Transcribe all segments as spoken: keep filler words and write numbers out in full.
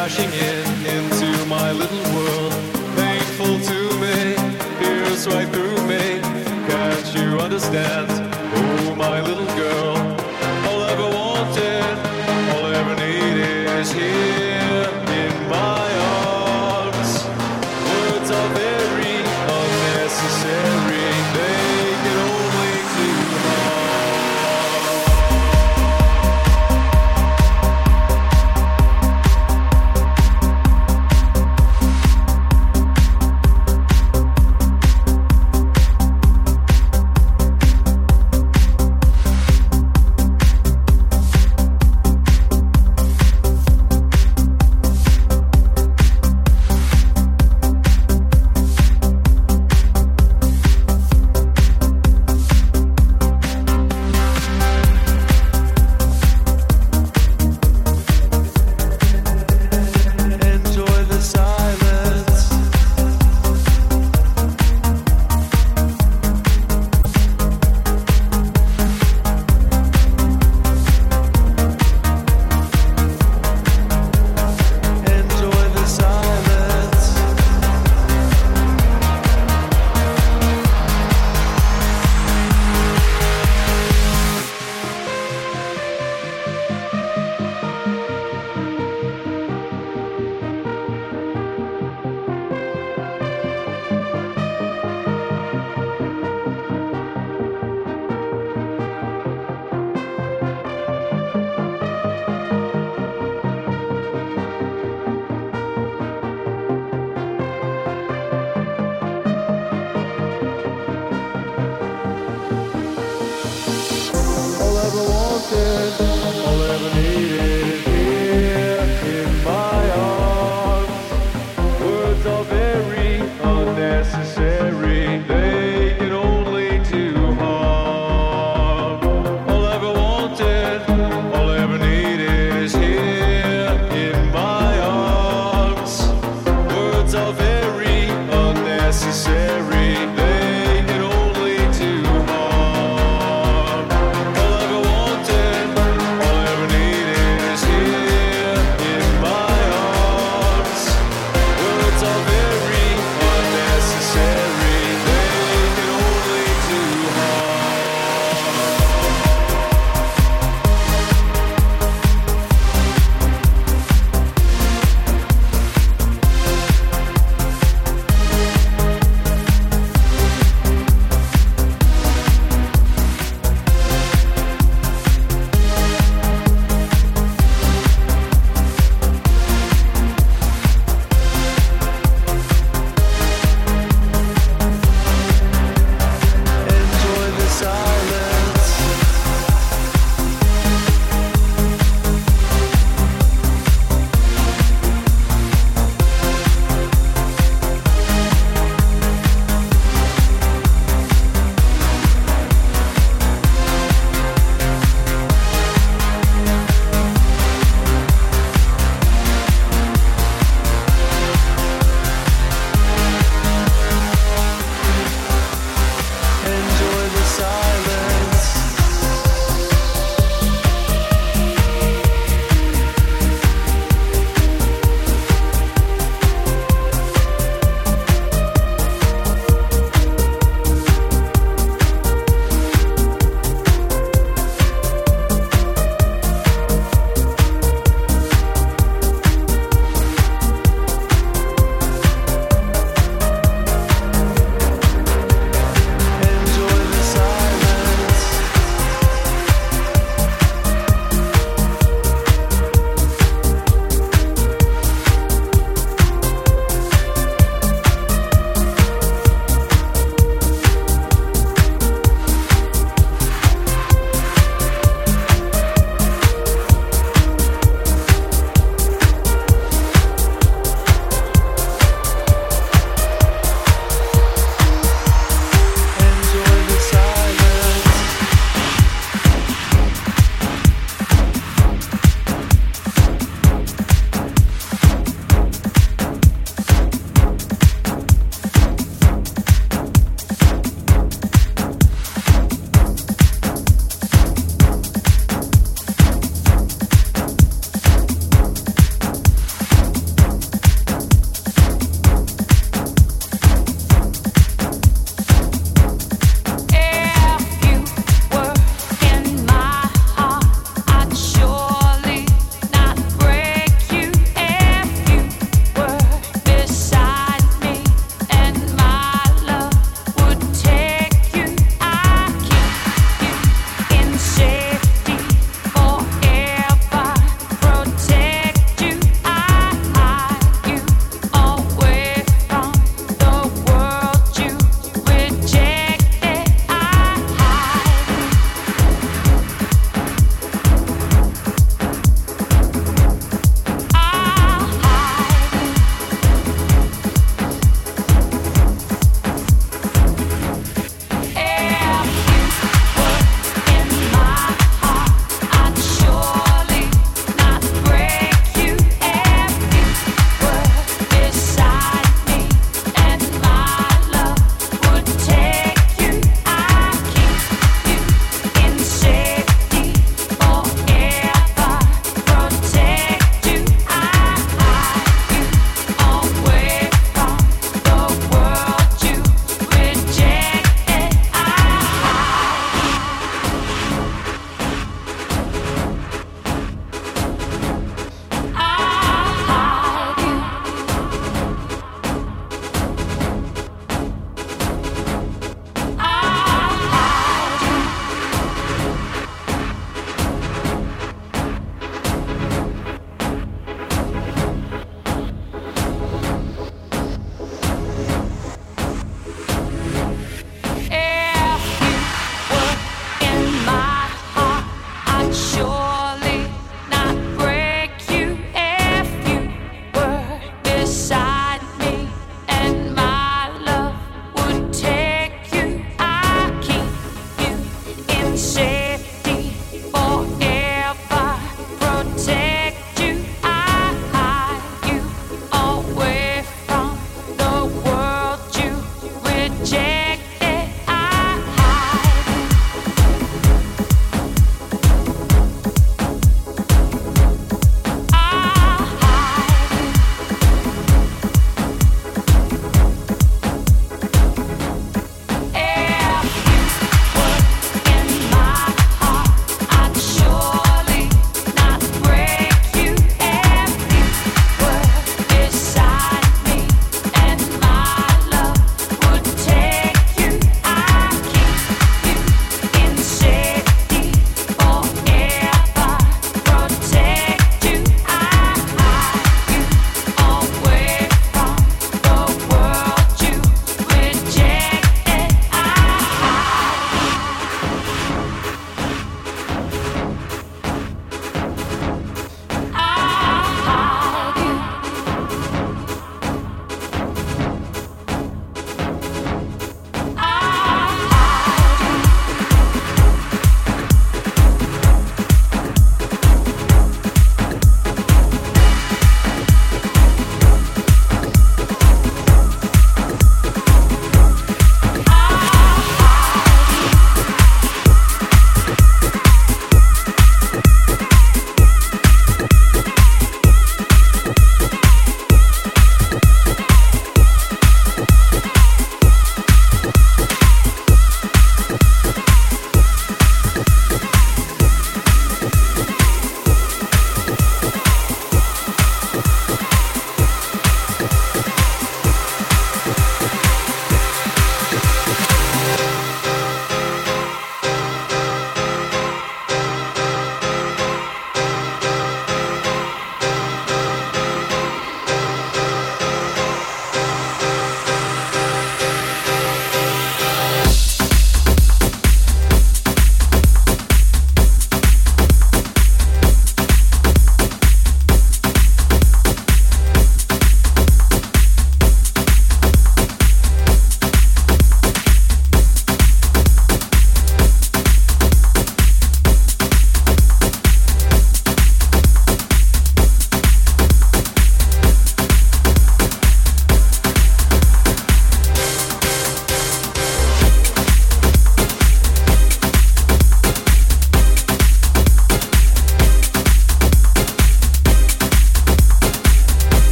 crashing in into my little world. Painful to me, pierce right through me. Can't you understand? Oh, my little girl. All I ever wanted, all I ever needed is here in my arms. Words are very unnecessary. They can only do harm. All I ever wanted, all I ever needed.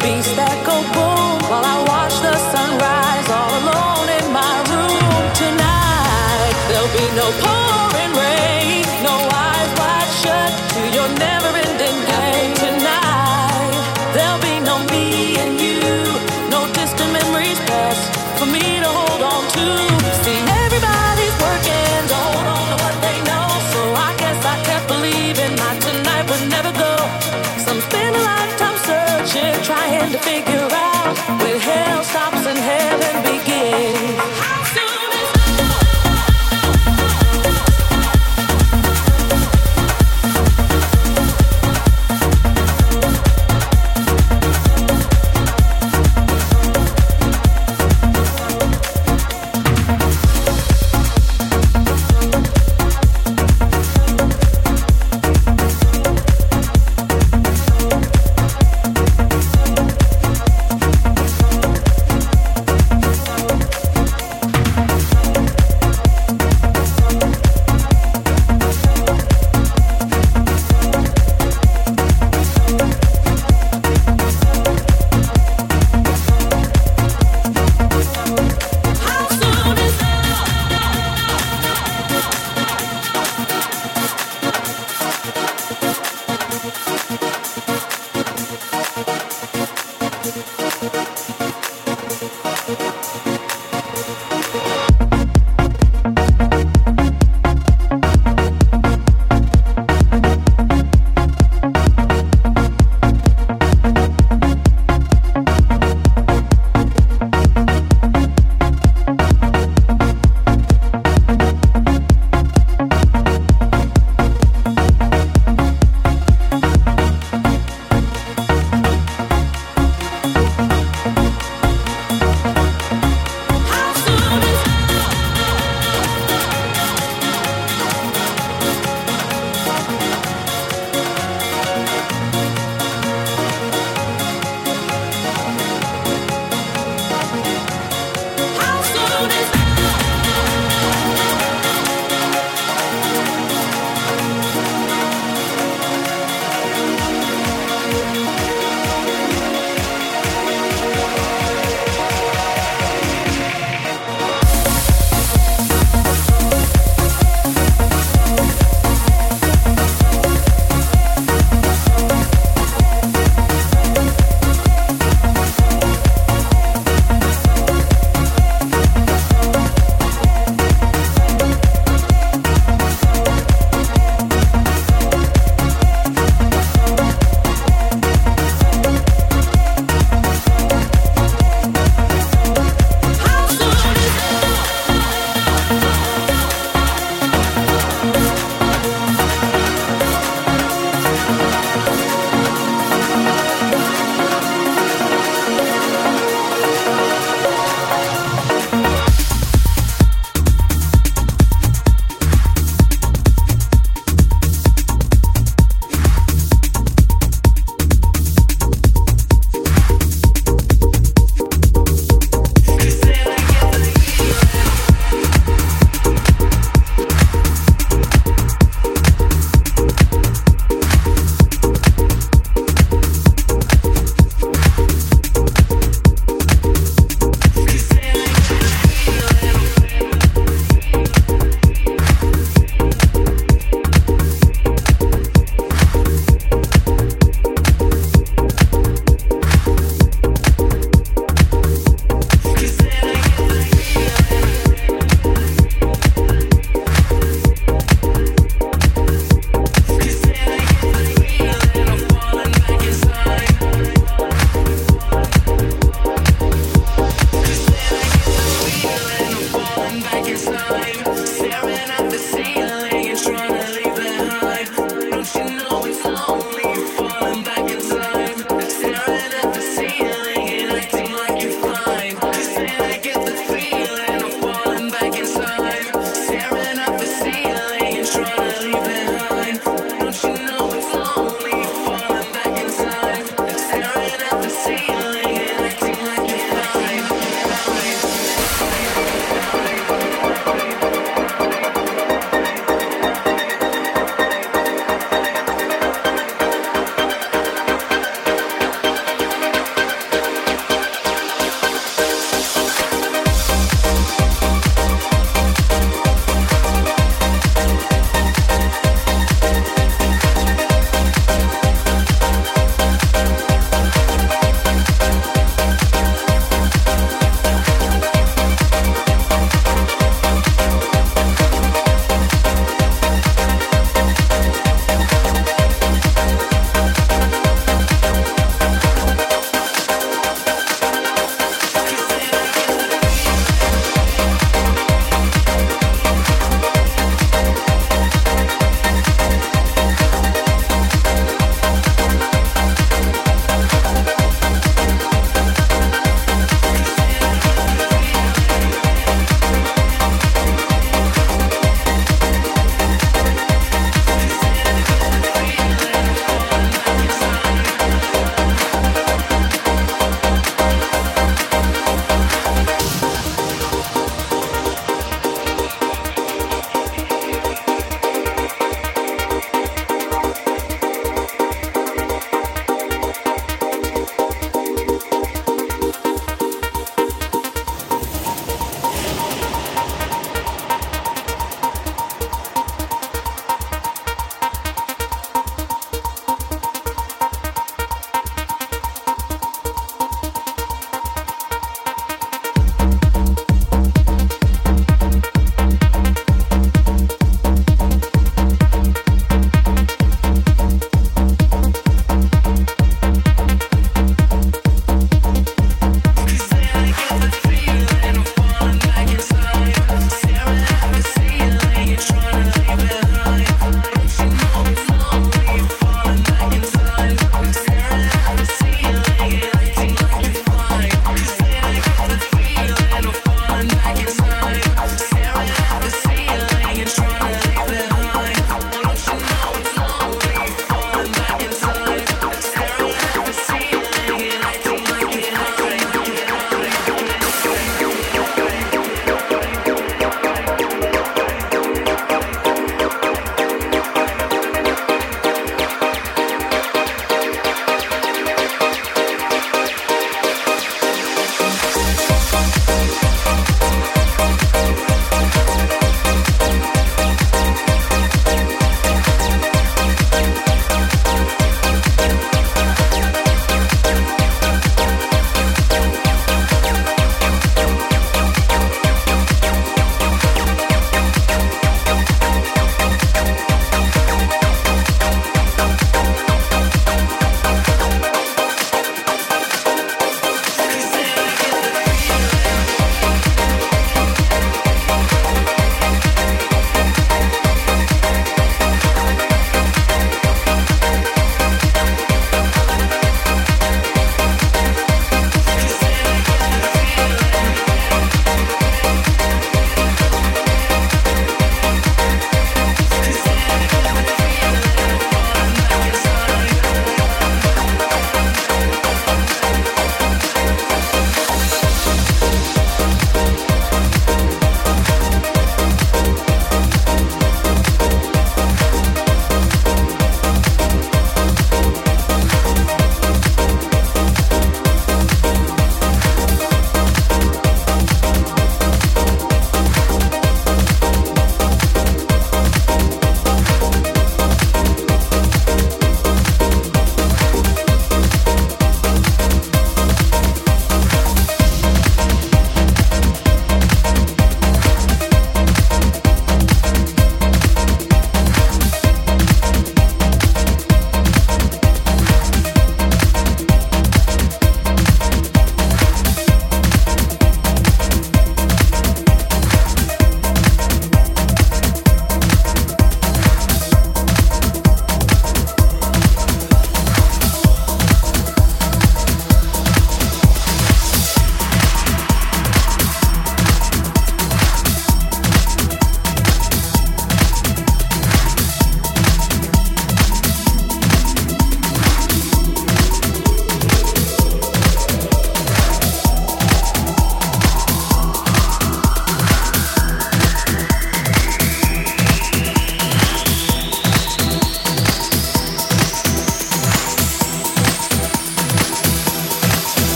beats that go boom while I watch the sunrise all alone in my room. Tonight there'll be no pouring rain, no eyes wide shut to your never-ending pain. Tonight there'll be no me and you, no distant memories past for me to hold on to. See, everybody's working to hold on to what they know, so I guess I kept believing my tonight would never go. Some spend a lifetime searching, trying to figure out where hell stops and heaven begins.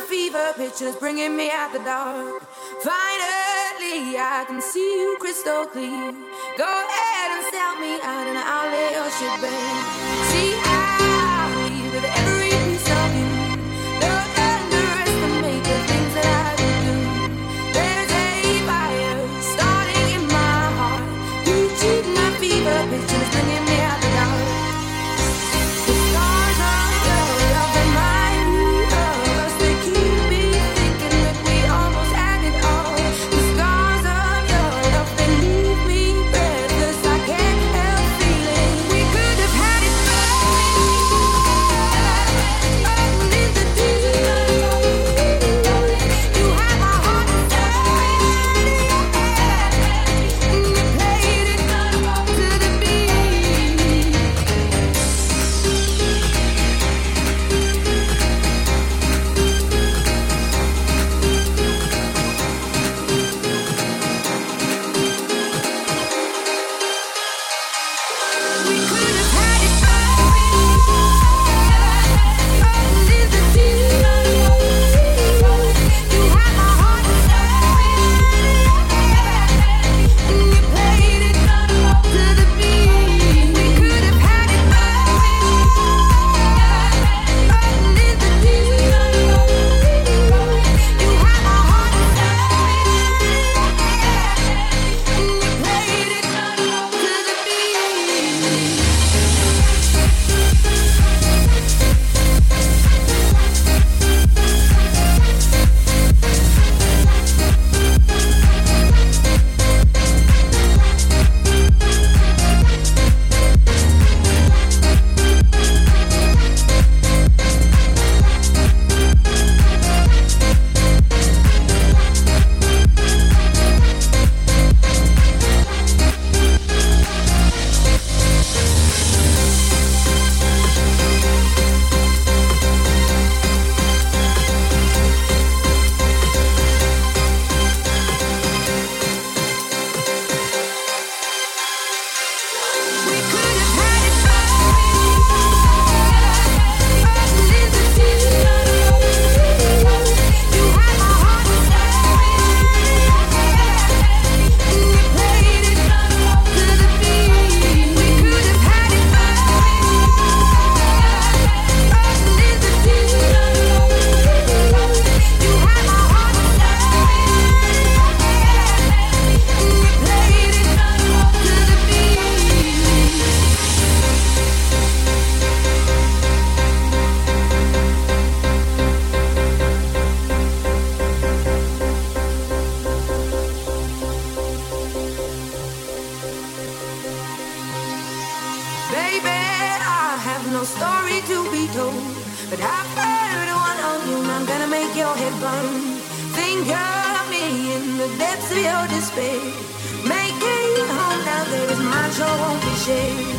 my fever pictures bringing me out the dark. Finally, I can see you crystal clear. Go ahead and sell me out and I'll lay your shit bare. See, I believe that every piece of you. Don't underestimate the things that I will do. There's a fire starting in my heart. You cheat my fever pictures bringing me out the dark.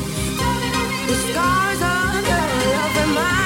The scars of your love and my